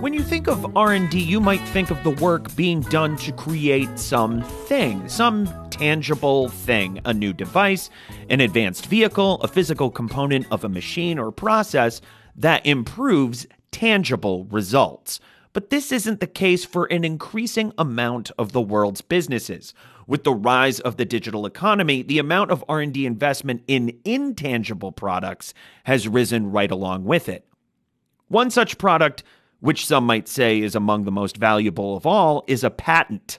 When you think of R&D, you might think of the work being done to create something, some tangible thing, a new device, an advanced vehicle, a physical component of a machine or process that improves tangible results. But this isn't the case for an increasing amount of the world's businesses. With the rise of the digital economy, the amount of R&D investment in intangible products has risen right along with it. One such product, which some might say is among the most valuable of all, is a patent.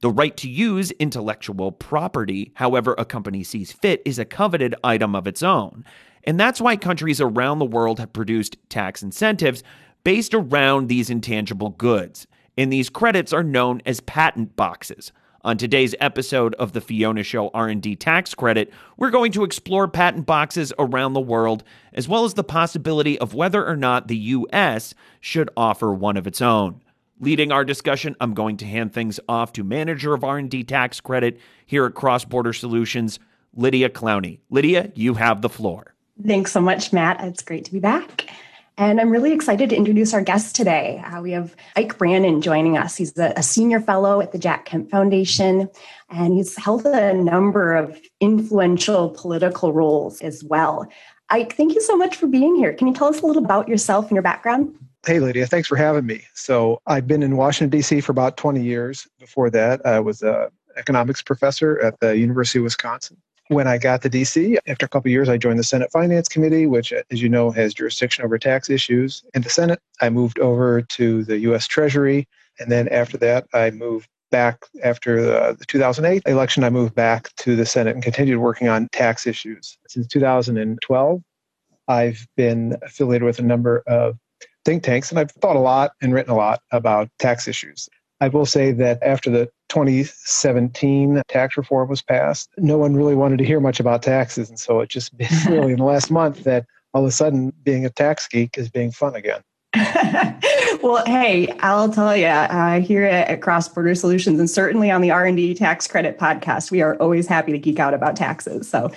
The right to use intellectual property, however a company sees fit, is a coveted item of its own. And that's why countries around the world have produced tax incentives based around these intangible goods. And these credits are known as patent boxes. On today's episode of the Fiona Show R&D Tax Credit, we're going to explore patent boxes around the world, as well as the possibility of whether or not the U.S. should offer one of its own. Leading our discussion, I'm going to hand things off to Manager of R&D Tax Credit here at Cross-Border Solutions, Lydia Clowney. Lydia, you have the floor. Thanks so much, Matt. It's great to be back. And I'm really excited to introduce our guest today. We have Ike Brannon joining us. He's a senior fellow at the Jack Kemp Foundation, and he's held a number of influential political roles as well. Ike, thank you so much for being here. Can you tell us a little about yourself and your background? Hey, Lydia, thanks for having me. So I've been in Washington, D.C. for about 20 years. Before that, I was an economics professor at the University of Wisconsin. When I got to D.C., after a couple of years, I joined the Senate Finance Committee, which, as you know, has jurisdiction over tax issues in the Senate. I moved over to the U.S. Treasury. And then after that, I moved back after the 2008 election. I moved back to the Senate and continued working on tax issues. Since 2012, I've been affiliated with a number of think tanks, and I've thought a lot and written a lot about tax issues. I will say that after the 2017 tax reform was passed, no one really wanted to hear much about taxes. And so it's just been really in the last month that all of a sudden being a tax geek is being fun again. Well, hey, I'll tell you, here at Cross-Border Solutions and certainly on the R&D Tax Credit podcast, we are always happy to geek out about taxes. So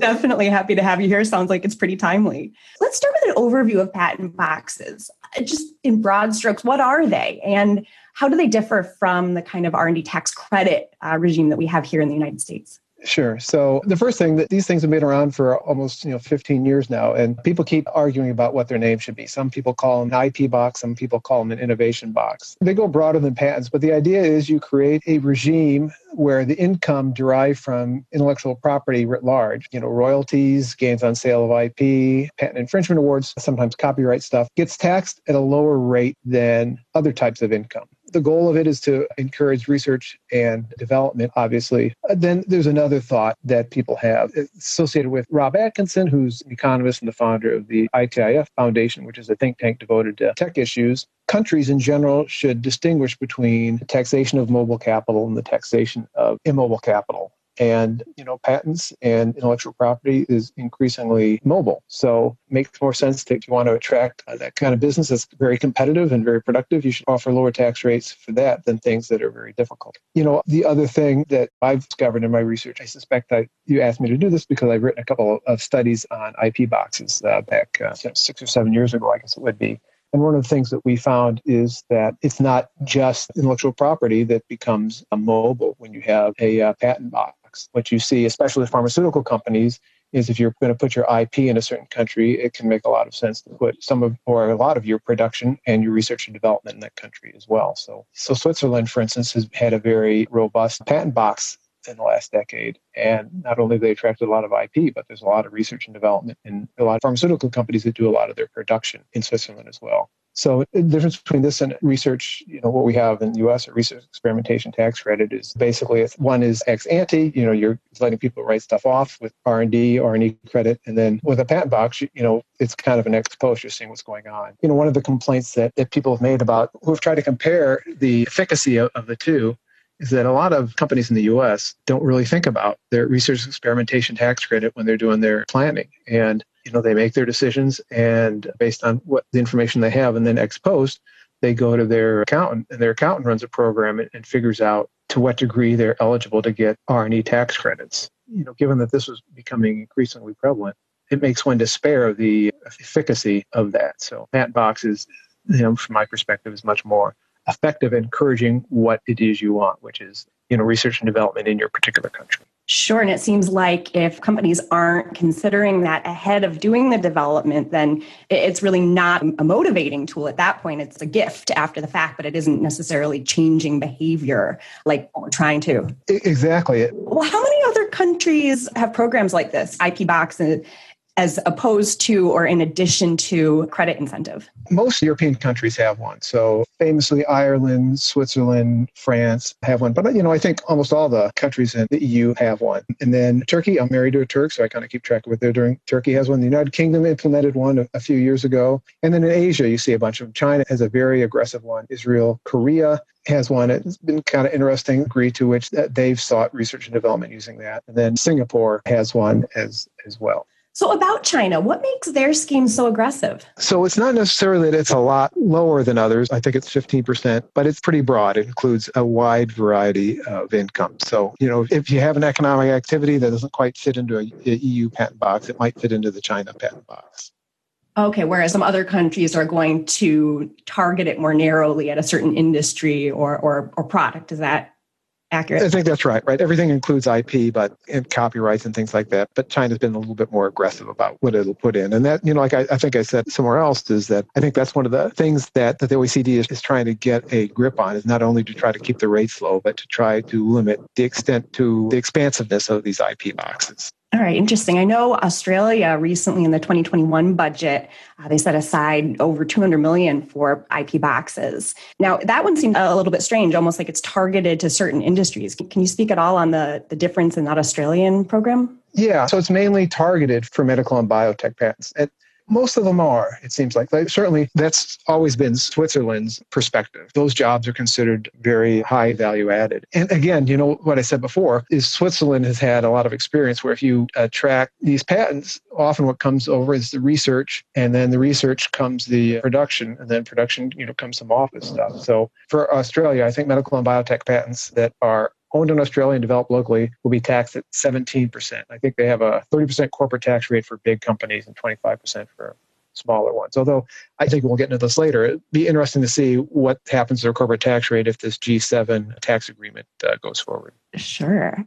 definitely happy to have you here. Sounds like it's pretty timely. Let's start with an overview of patent boxes. Just in broad strokes, what are they? And how do they differ from the kind of R&D tax credit regime that we have here in the United States? Sure. So the first thing that these things have been around for almost 15 years now, and people keep arguing about what their name should be. Some people call them an IP box. Some people call them an innovation box. They go broader than patents, but the idea is you create a regime where the income derived from intellectual property writ large, royalties, gains on sale of IP, patent infringement awards, sometimes copyright stuff, gets taxed at a lower rate than other types of income. The goal of it is to encourage research and development, obviously. Then there's another thought that people have. It's associated with Rob Atkinson, who's an economist and the founder of the ITIF Foundation, which is a think tank devoted to tech issues. Countries in general should distinguish between the taxation of mobile capital and the taxation of immobile capital. And, patents and intellectual property is increasingly mobile. So it makes more sense that if you want to attract that kind of business that's very competitive and very productive, you should offer lower tax rates for that than things that are very difficult. The other thing that I've discovered in my research, I suspect you asked me to do this because I've written a couple of studies on IP boxes back 6 or 7 years ago, I guess it would be. And one of the things that we found is that it's not just intellectual property that becomes mobile when you have a patent box. What you see, especially with pharmaceutical companies, is if you're going to put your IP in a certain country, it can make a lot of sense to put a lot of your production and your research and development in that country as well. So Switzerland, for instance, has had a very robust patent box in the last decade. And not only have they attracted a lot of IP, but there's a lot of research and development and a lot of pharmaceutical companies that do a lot of their production in Switzerland as well. So the difference between this and research, what we have in the U.S. or research experimentation tax credit is basically one is ex ante, you're letting people write stuff off with R&D, R&E credit. And then with a patent box, it's kind of an ex post, you're seeing what's going on. One of the complaints that people have made about who have tried to compare the efficacy of the two is that a lot of companies in the U.S. don't really think about their research experimentation tax credit when they're doing their planning. And they make their decisions and based on what the information they have, and then ex post, they go to their accountant and their accountant runs a program and figures out to what degree they're eligible to get R&E tax credits. Given that this was becoming increasingly prevalent it makes one despair of the efficacy of that. So Matt Box is, from my perspective, is much more effective encouraging what it is you want, which is, research and development in your particular country. Sure. And it seems like if companies aren't considering that ahead of doing the development, then it's really not a motivating tool at that point. It's a gift after the fact, but it isn't necessarily changing behavior like we're trying to. Exactly. Well, how many other countries have programs like this, IP Box, as opposed to or in addition to credit incentive? Most European countries have one. So famously, Ireland, Switzerland, France have one. But, I think almost all the countries in the EU have one. And then Turkey, I'm married to a Turk, so I kind of keep track of what they're doing. Turkey has one. The United Kingdom implemented one a few years ago. And then in Asia, you see a bunch of them. China has a very aggressive one. Israel, Korea has one. It's been kind of interesting, degree to which that they've sought research and development using that. And then Singapore has one as well. So about China, what makes their scheme so aggressive? So it's not necessarily that it's a lot lower than others. I think it's 15%, but it's pretty broad. It includes a wide variety of income. So, if you have an economic activity that doesn't quite fit into a EU patent box, it might fit into the China patent box. Okay, whereas some other countries are going to target it more narrowly at a certain industry or product. Is that accurate? I think that's right. Everything includes IP, but and copyrights and things like that. But China's been a little bit more aggressive about what it'll put in. And that, like I think I said somewhere else, is that I think that's one of the things that the OECD is trying to get a grip on, is not only to try to keep the rates low, but to try to limit the extent to the expansiveness of these IP boxes. All right. Interesting. I know Australia recently in the 2021 budget, they set aside over $200 million for IP boxes. Now, that one seemed a little bit strange, almost like it's targeted to certain industries. Can you speak at all on the difference in that Australian program? Yeah. So it's mainly targeted for medical and biotech patents. Most of them are, it seems like. Certainly, that's always been Switzerland's perspective. Those jobs are considered very high value added. And again, what I said before is Switzerland has had a lot of experience where if you track these patents, often what comes over is the research, and then the research comes the production, and then production, comes some office stuff. So for Australia, I think medical and biotech patents that are owned in Australia and developed locally will be taxed at 17%. I think they have a 30% corporate tax rate for big companies and 25% for smaller ones. Although I think we'll get into this later. It'd be interesting to see what happens to their corporate tax rate if this G7 tax agreement goes forward. Sure.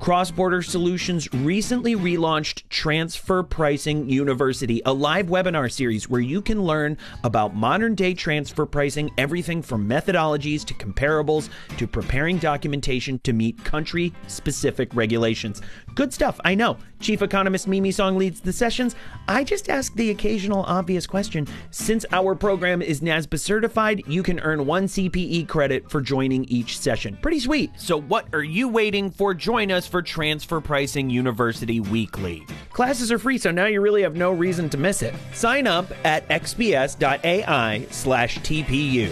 Cross-Border Solutions recently relaunched Transfer Pricing University, a live webinar series where you can learn about modern-day transfer pricing, everything from methodologies to comparables to preparing documentation to meet country-specific regulations. Good stuff, I know. Chief Economist Mimi Song leads the sessions. I just ask the occasional obvious question. Since our program is NASBA certified, you can earn one CPE credit for joining each session. Pretty sweet. So what are you waiting for? Join us for Transfer Pricing University Weekly. Classes are free, so now you really have no reason to miss it. Sign up at xbs.ai/TPU.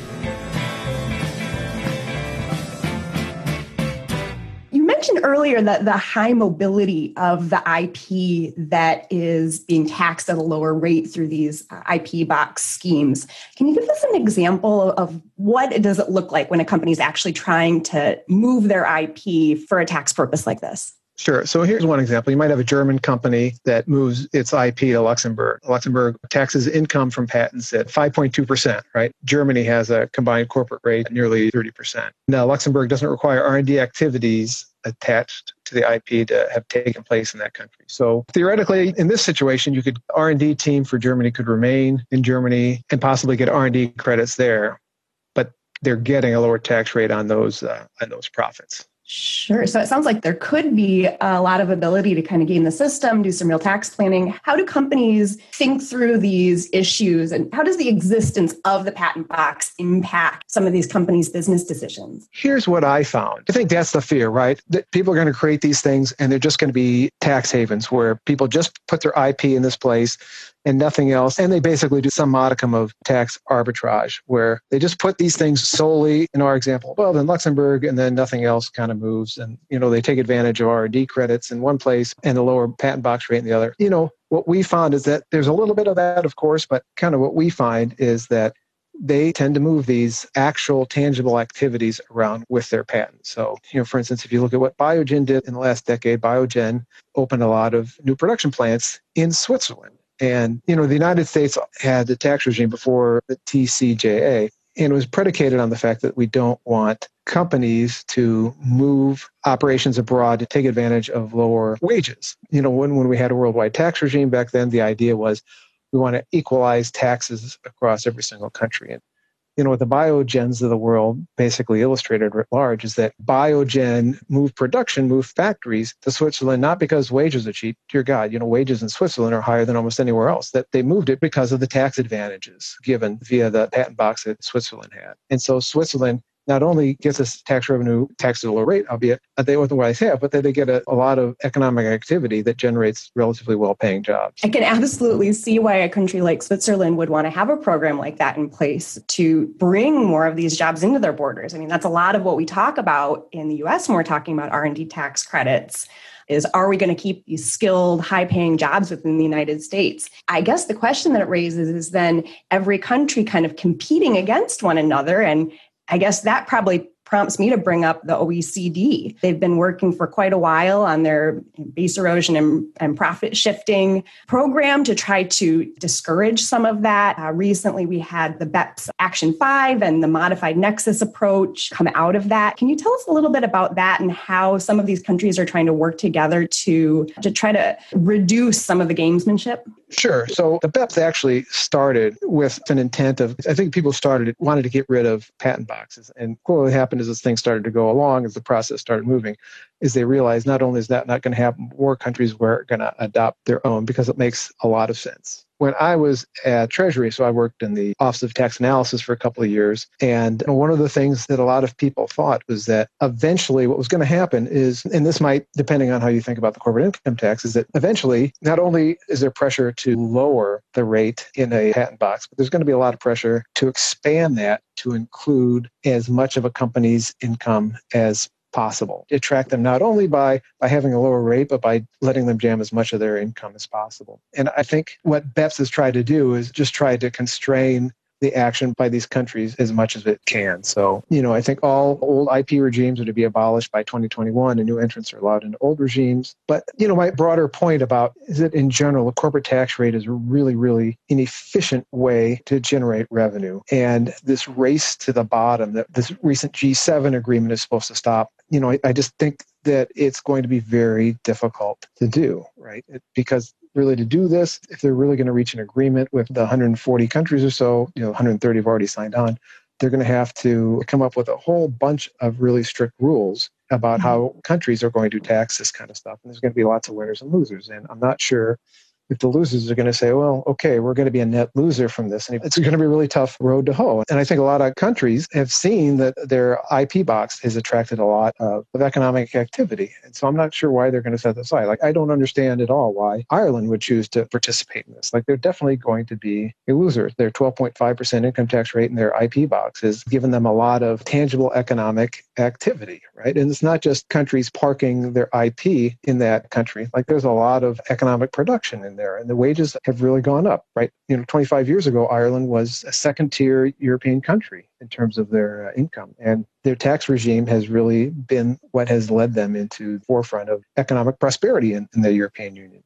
You mentioned earlier that the high mobility of the IP that is being taxed at a lower rate through these IP box schemes. Can you give us an example of what does it look like when a company is actually trying to move their IP for a tax purpose like this? Sure. So here's one example. You might have a German company that moves its IP to Luxembourg. Luxembourg taxes income from patents at 5.2%, right? Germany has a combined corporate rate at nearly 30%. Now, Luxembourg doesn't require R&D activities attached to the IP to have taken place in that country. So theoretically, in this situation, you could R&D team for Germany could remain in Germany and possibly get R&D credits there, but they're getting a lower tax rate on those profits. Sure. So it sounds like there could be a lot of ability to kind of game the system, do some real tax planning. How do companies think through these issues, and how does the existence of the patent box impact some of these companies' business decisions? Here's what I found. I think that's the fear, right? That people are going to create these things and they're just going to be tax havens where people just put their IP in this place and nothing else. And they basically do some modicum of tax arbitrage where they just put these things solely, in our example, well, then Luxembourg, and then nothing else kind of moves. And, you know, they take advantage of R&D credits in one place and the lower patent box rate in the other. You know, what we found is that there's a little bit of that, of course, but kind of what we find is that they tend to move these actual tangible activities around with their patents. So, you know, for instance, if you look at what Biogen did in the last decade, Biogen opened a lot of new production plants in Switzerland. And, you know, the United States had the tax regime before the TCJA, and it was predicated on the fact that we don't want companies to move operations abroad to take advantage of lower wages. You know, when we had a worldwide tax regime back then, the idea was, we want to equalize taxes across every single country. And, you know, what the Biogens of the world basically illustrated writ large is that Biogen moved production, moved factories to Switzerland, not because wages are cheap. Dear God, you know, wages in Switzerland are higher than almost anywhere else. That they moved it because of the tax advantages given via the patent box that Switzerland had. And so Switzerland not only gets us tax revenue taxed at a low rate, albeit they otherwise have, but they get a lot of economic activity that generates relatively well-paying jobs. I can absolutely see why a country like Switzerland would want to have a program like that in place to bring more of these jobs into their borders. I mean, that's a lot of what we talk about in the U.S. when we're talking about R&D tax credits. Is are we going to keep these skilled, high-paying jobs within the United States? I guess the question that it raises is then every country kind of competing against one another, and I guess that probably prompts me to bring up the OECD. They've been working for quite a while on their base erosion and profit shifting program to try to discourage some of that. Recently, we had the BEPS Action 5 and the Modified Nexus approach come out of that. Can you tell us a little bit about that and how some of these countries are trying to work together to try to reduce some of the gamesmanship? Sure. So the BEPS actually started with an intent of, I think people wanted to get rid of patent boxes. And what happened as this thing started to go along, as the process started moving, is they realized not only is that not going to happen, more countries were going to adopt their own because it makes a lot of sense. When I was at Treasury, so I worked in the Office of Tax Analysis for a couple of years, and one of the things that a lot of people thought was that eventually what was going to happen is, and this might, depending on how you think about the corporate income tax, is that eventually not only is there pressure to lower the rate in a patent box, but there's going to be a lot of pressure to expand that to include as much of a company's income as possible. Attract them not only by having a lower rate, but by letting them jam as much of their income as possible. And I think what BEPS has tried to do is just try to constrain the action by these countries as much as it can. So, you know, I think all old IP regimes are to be abolished by 2021 and new entrants are allowed into old regimes. But, you know, my broader point about is that in general, the corporate tax rate is a really, really inefficient way to generate revenue. And this race to the bottom that this recent G7 agreement is supposed to stop, you know, I just think that it's going to be very difficult to do, right? Because really to do this, if they're really going to reach an agreement with the 140 countries or so, you know, 130 have already signed on, they're going to have to come up with a whole bunch of really strict rules about how countries are going to tax this kind of stuff. And there's going to be lots of winners and losers. And I'm not sure if the losers are going to say, well, okay, we're going to be a net loser from this. And it's going to be a really tough road to hoe. And I think a lot of countries have seen that their IP box has attracted a lot of economic activity. And so I'm not sure why they're going to set this aside. Like, I don't understand at all why Ireland would choose to participate in this. Like, they're definitely going to be a loser. Their 12.5% income tax rate in their IP box has given them a lot of tangible economic activity, right? And it's not just countries parking their IP in that country. Like, there's a lot of economic production in there. And the wages have really gone up, right? You know, 25 years ago, Ireland was a second-tier European country in terms of their income. And their tax regime has really been what has led them into the forefront of economic prosperity in the European Union.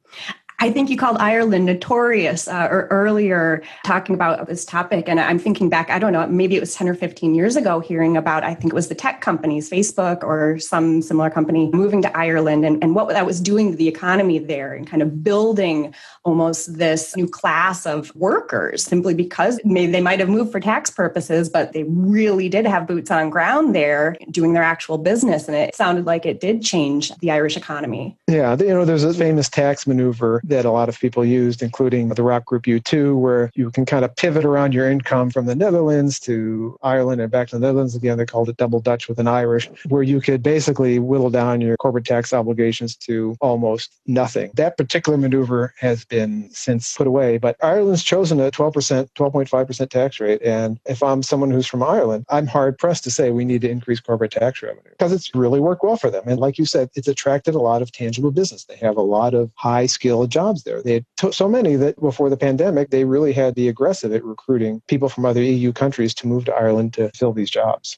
I think you called Ireland notorious earlier talking about this topic. And I'm thinking back, I don't know, maybe it was 10 or 15 years ago hearing about, I think it was the tech companies, Facebook or some similar company moving to Ireland and what that was doing to the economy there and kind of building almost this new class of workers simply because maybe they might have moved for tax purposes, but they really did have boots on ground there doing their actual business. And it sounded like it did change the Irish economy. Yeah, you know, there's a famous tax maneuver that a lot of people used, including the rock group U2, where you can kind of pivot around your income from the Netherlands to Ireland and back to the Netherlands again. They called it double Dutch with an Irish, where you could basically whittle down your corporate tax obligations to almost nothing. That particular maneuver has been since put away, but Ireland's chosen a 12.5% tax rate. And if I'm someone who's from Ireland, I'm hard pressed to say we need to increase corporate tax revenue because it's really worked well for them. And like you said, it's attracted a lot of tangible business. They have a lot of high skilled jobs there. They had so many that before the pandemic, they really had the aggressive at recruiting people from other EU countries to move to Ireland to fill these jobs.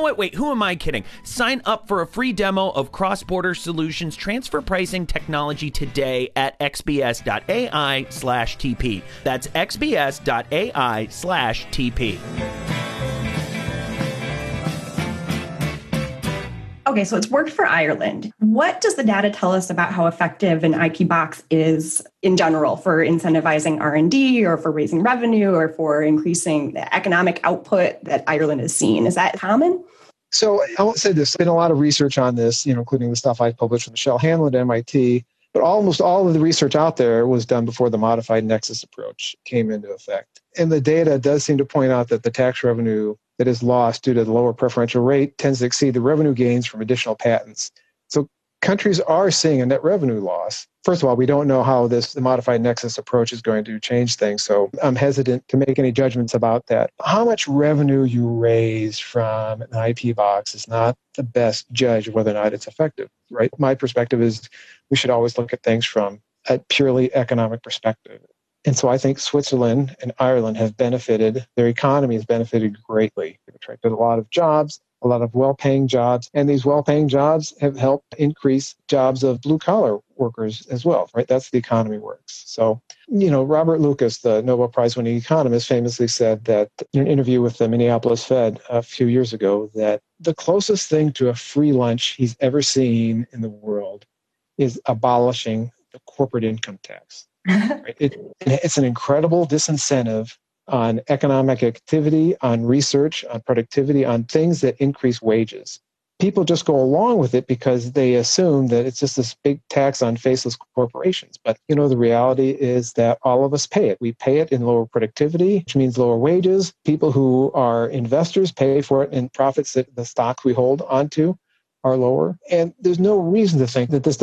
what? Wait, who am I kidding? Sign up for a free demo of Cross-Border Solutions transfer pricing technology today at xbs.ai/TP. That's xbs.ai/TP. Okay, so it's worked for Ireland. What does the data tell us about how effective an IP box is in general for incentivizing R&D or for raising revenue or for increasing the economic output that Ireland has seen? Is that common? So I'll say this, there's been a lot of research on this, including the stuff I published with Michelle Hanlon at MIT. But almost all of the research out there was done before the Modified Nexus approach came into effect. And the data does seem to point out that the tax revenue that is lost due to the lower preferential rate tends to exceed the revenue gains from additional patents. So countries are seeing a net revenue loss. First of all, we don't know how the Modified Nexus approach is going to change things, so I'm hesitant to make any judgments about that. How much revenue you raise from an IP box is not the best judge of whether or not it's effective, right? My perspective is we should always look at things from a purely economic perspective. And so I think Switzerland and Ireland have benefited, their economy has benefited greatly. They've attracted a lot of jobs, a lot of well-paying jobs, and these well-paying jobs have helped increase jobs of blue-collar workers as well, right? That's the economy works. So, Robert Lucas, the Nobel Prize-winning economist, famously said that in an interview with the Minneapolis Fed a few years ago that the closest thing to a free lunch he's ever seen in the world is abolishing the corporate income tax. Right? It's an incredible disincentive on economic activity, on research, on productivity, on things that increase wages. People just go along with it because they assume that it's just this big tax on faceless corporations. But, the reality is that all of us pay it. We pay it in lower productivity, which means lower wages. People who are investors pay for it, and profits that the stocks we hold onto are lower. And there's no reason to think that this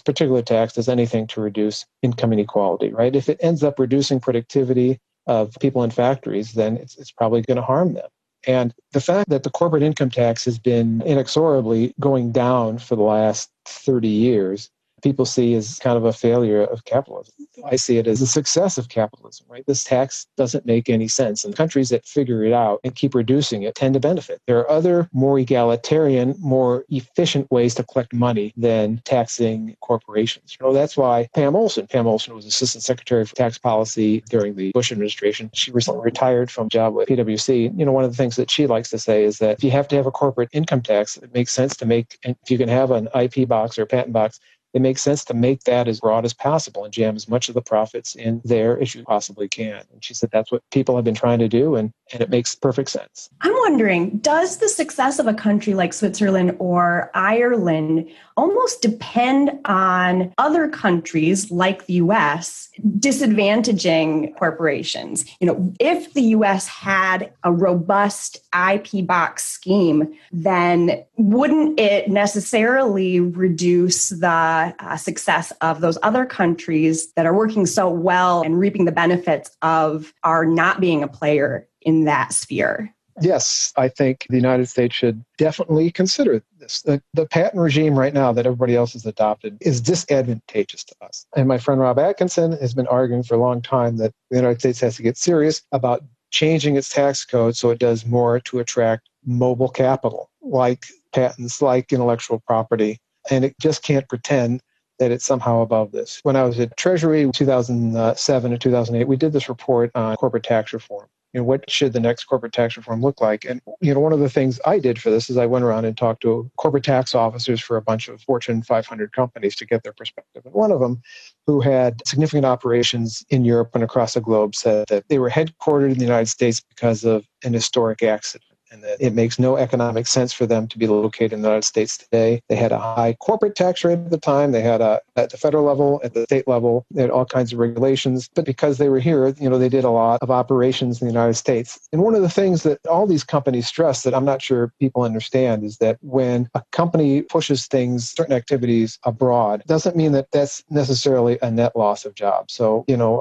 particular tax does anything to reduce income inequality, right? If it ends up reducing productivity of people in factories, then it's probably going to harm them. And the fact that the corporate income tax has been inexorably going down for the last 30 years, people see as kind of a failure of capitalism. I see it as a success of capitalism, right? This tax doesn't make any sense. And countries that figure it out and keep reducing it tend to benefit. There are other more egalitarian, more efficient ways to collect money than taxing corporations. That's why Pam Olson was Assistant Secretary for Tax Policy during the Bush administration. She recently retired from a job with PwC. One of the things that she likes to say is that if you have to have a corporate income tax, it makes sense to make, and if you can have an IP box or a patent box, it makes sense to make that as broad as possible and jam as much of the profits in there as you possibly can. And she said that's what people have been trying to do. And and it makes perfect sense. I'm wondering, does the success of a country like Switzerland or Ireland almost depend on other countries like the U.S. disadvantaging corporations? You know, if the U.S. had a robust IP box scheme, then wouldn't it necessarily reduce the success of those other countries that are working so well and reaping the benefits of our not being a player in that sphere? Yes, I think the United States should definitely consider this. The patent regime right now that everybody else has adopted is disadvantageous to us. And my friend Rob Atkinson has been arguing for a long time that the United States has to get serious about changing its tax code so it does more to attract mobile capital, like patents, like intellectual property. And it just can't pretend that it's somehow above this. When I was at Treasury in 2007 and 2008, we did this report on corporate tax reform. You know, what should the next corporate tax reform look like? And, you know, one of the things I did for this is I went around and talked to corporate tax officers for a bunch of Fortune 500 companies to get their perspective. And one of them, who had significant operations in Europe and across the globe, said that they were headquartered in the United States because of an historic accident, and that it makes no economic sense for them to be located in the United States today. They had a high corporate tax rate at the time. They had at the federal level, at the state level, they had all kinds of regulations. But because they were here, you know, they did a lot of operations in the United States. And one of the things that all these companies stress that I'm not sure people understand is that when a company pushes things, certain activities abroad, doesn't mean that that's necessarily a net loss of jobs. So, you know,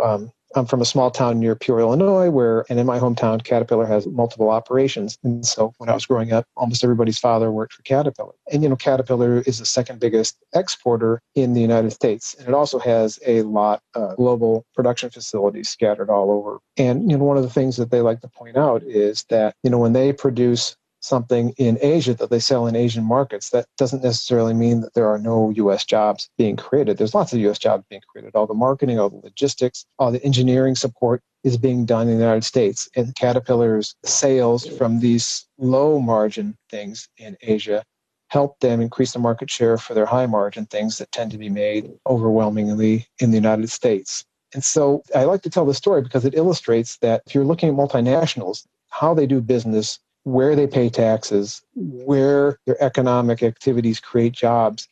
I'm from a small town near Peoria, Illinois, and in my hometown, Caterpillar has multiple operations. And so when I was growing up, almost everybody's father worked for Caterpillar. And, you know, Caterpillar is the second biggest exporter in the United States. And it also has a lot of global production facilities scattered all over. And, you know, one of the things that they like to point out is that, you know, when they produce something in Asia that they sell in Asian markets, that doesn't necessarily mean that there are no U.S. jobs being created. There's lots of U.S. jobs being created. All the marketing, all the logistics, all the engineering support is being done in the United States. And Caterpillar's sales from these low margin things in Asia help them increase the market share for their high margin things that tend to be made overwhelmingly in the United States. And so I like to tell the story because it illustrates that if you're looking at multinationals, how they do business, where they pay taxes, where their economic activities create jobs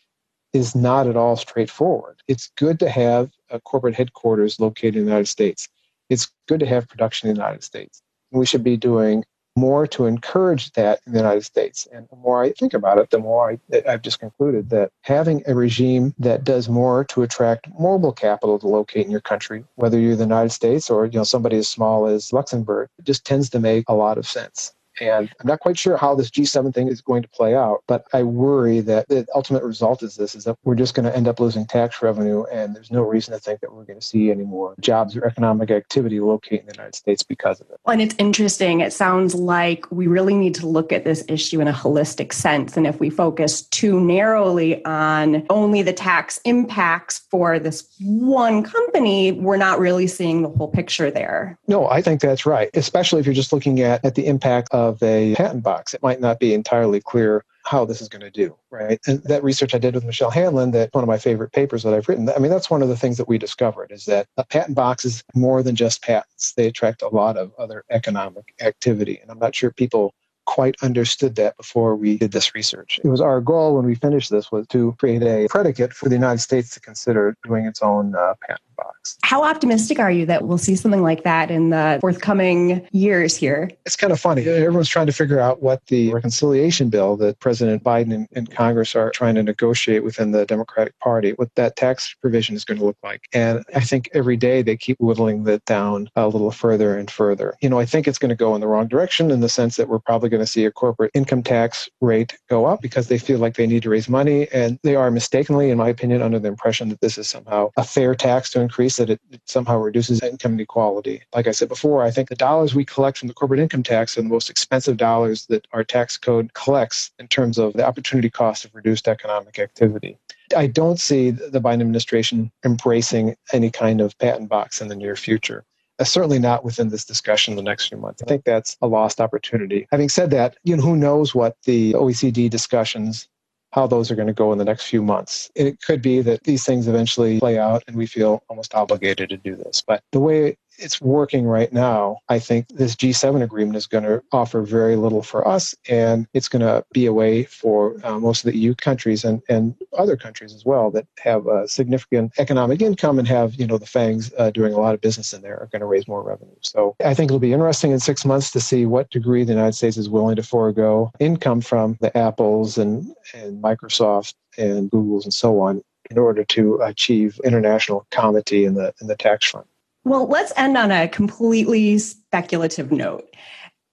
is not at all straightforward. It's good to have a corporate headquarters located in the United States. It's good to have production in the United States. We should be doing more to encourage that in the United States. And the more I think about it, the more I've just concluded that having a regime that does more to attract mobile capital to locate in your country, whether you're the United States or, you know, somebody as small as Luxembourg, just tends to make a lot of sense. And I'm not quite sure how this G7 thing is going to play out, but I worry that the ultimate result is this, is that we're just going to end up losing tax revenue, and there's no reason to think that we're going to see any more jobs or economic activity located in the United States because of it. And it's interesting. It sounds like we really need to look at this issue in a holistic sense. And if we focus too narrowly on only the tax impacts for this one company, we're not really seeing the whole picture there. No, I think that's right, especially if you're just looking at the impact of a patent box. It might not be entirely clear how this is going to do, right? And that research I did with Michelle Hanlon, that one of my favorite papers that I've written, I mean, that's one of the things that we discovered is that a patent box is more than just patents. They attract a lot of other economic activity. And I'm not sure people quite understood that before we did this research. It was our goal when we finished this was to create a predicate for the United States to consider doing its own patent box. How optimistic are you that we'll see something like that in the forthcoming years here? It's kind of funny. Everyone's trying to figure out what the reconciliation bill that President Biden and Congress are trying to negotiate within the Democratic Party, what that tax provision is going to look like. And I think every day they keep whittling that down a little further and further. You know, I think it's going to go in the wrong direction in the sense that we're probably going to see a corporate income tax rate go up because they feel like they need to raise money. And they are mistakenly, in my opinion, under the impression that this is somehow a fair tax to increase, that it somehow reduces income inequality. Like I said before, I think the dollars we collect from the corporate income tax are the most expensive dollars that our tax code collects in terms of the opportunity cost of reduced economic activity. I don't see the Biden administration embracing any kind of patent box in the near future. Certainly not within this discussion the next few months. I think that's a lost opportunity. Having said that, you know, who knows what the OECD discussions, how those are going to go in the next few months. It could be that these things eventually play out and we feel almost obligated to do this. But the way it's working right now. I think this G7 agreement is going to offer very little for us, and it's going to be a way for most of the EU countries and other countries as well that have a significant economic income and have, you know, the FANGs doing a lot of business in there are going to raise more revenue. So I think it'll be interesting in 6 months to see what degree the United States is willing to forego income from the Apples and Microsoft and Googles and so on in order to achieve international comity in the tax front. Well, let's end on a completely speculative note.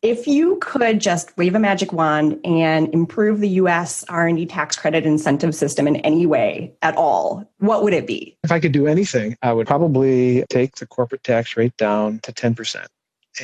If you could just wave a magic wand and improve the U.S. R&D tax credit incentive system in any way at all, what would it be? If I could do anything, I would probably take the corporate tax rate down to 10%.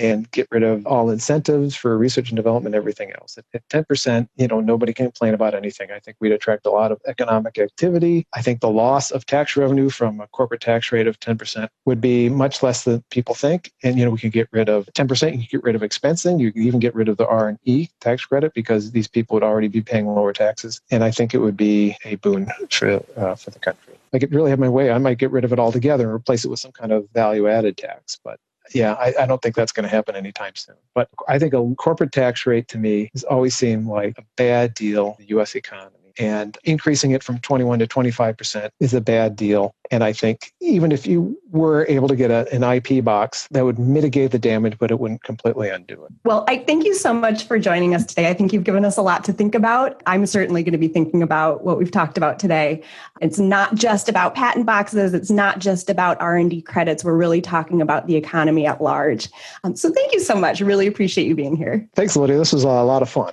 And get rid of all incentives for research and development, everything else. At 10%, you know, nobody can complain about anything. I think we'd attract a lot of economic activity. I think the loss of tax revenue from a corporate tax rate of 10% would be much less than people think. And, you know, we could get rid of 10%, you could get rid of expensing, you could even get rid of the R&E tax credit because these people would already be paying lower taxes. And I think it would be a boon for the country. I could really have my way. I might get rid of it altogether and replace it with some kind of value-added tax, but yeah, I don't think that's going to happen anytime soon. But I think a corporate tax rate to me has always seemed like a bad deal in the U.S. economy. And increasing it from 21 to 25% is a bad deal. And I think even if you were able to get an IP box, that would mitigate the damage, but it wouldn't completely undo it. Well, Ike, thank you so much for joining us today. I think you've given us a lot to think about. I'm certainly going to be thinking about what we've talked about today. It's not just about patent boxes. It's not just about R&D credits. We're really talking about the economy at large. So thank you so much. Really appreciate you being here. Thanks, Lydia. This was a lot of fun.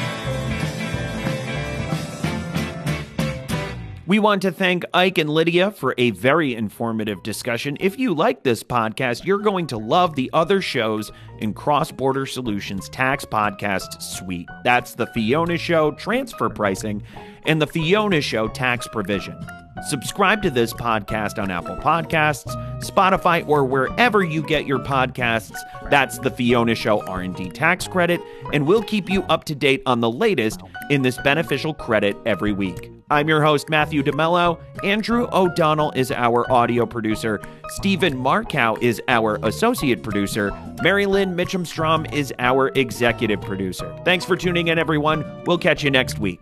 We want to thank Ike and Lydia for a very informative discussion. If you like this podcast, you're going to love the other shows in Cross-Border Solutions Tax Podcast Suite. That's The Fiona Show Transfer Pricing and The Fiona Show Tax Provision. Subscribe to this podcast on Apple Podcasts, Spotify, or wherever you get your podcasts. That's The Fiona Show R&D Tax Credit, and we'll keep you up to date on the latest in this beneficial credit every week. I'm your host, Matthew DeMello. Andrew O'Donnell is our audio producer. Stephen Markow is our associate producer. Mary Lynn Mitchamstrom is our executive producer. Thanks for tuning in, everyone. We'll catch you next week.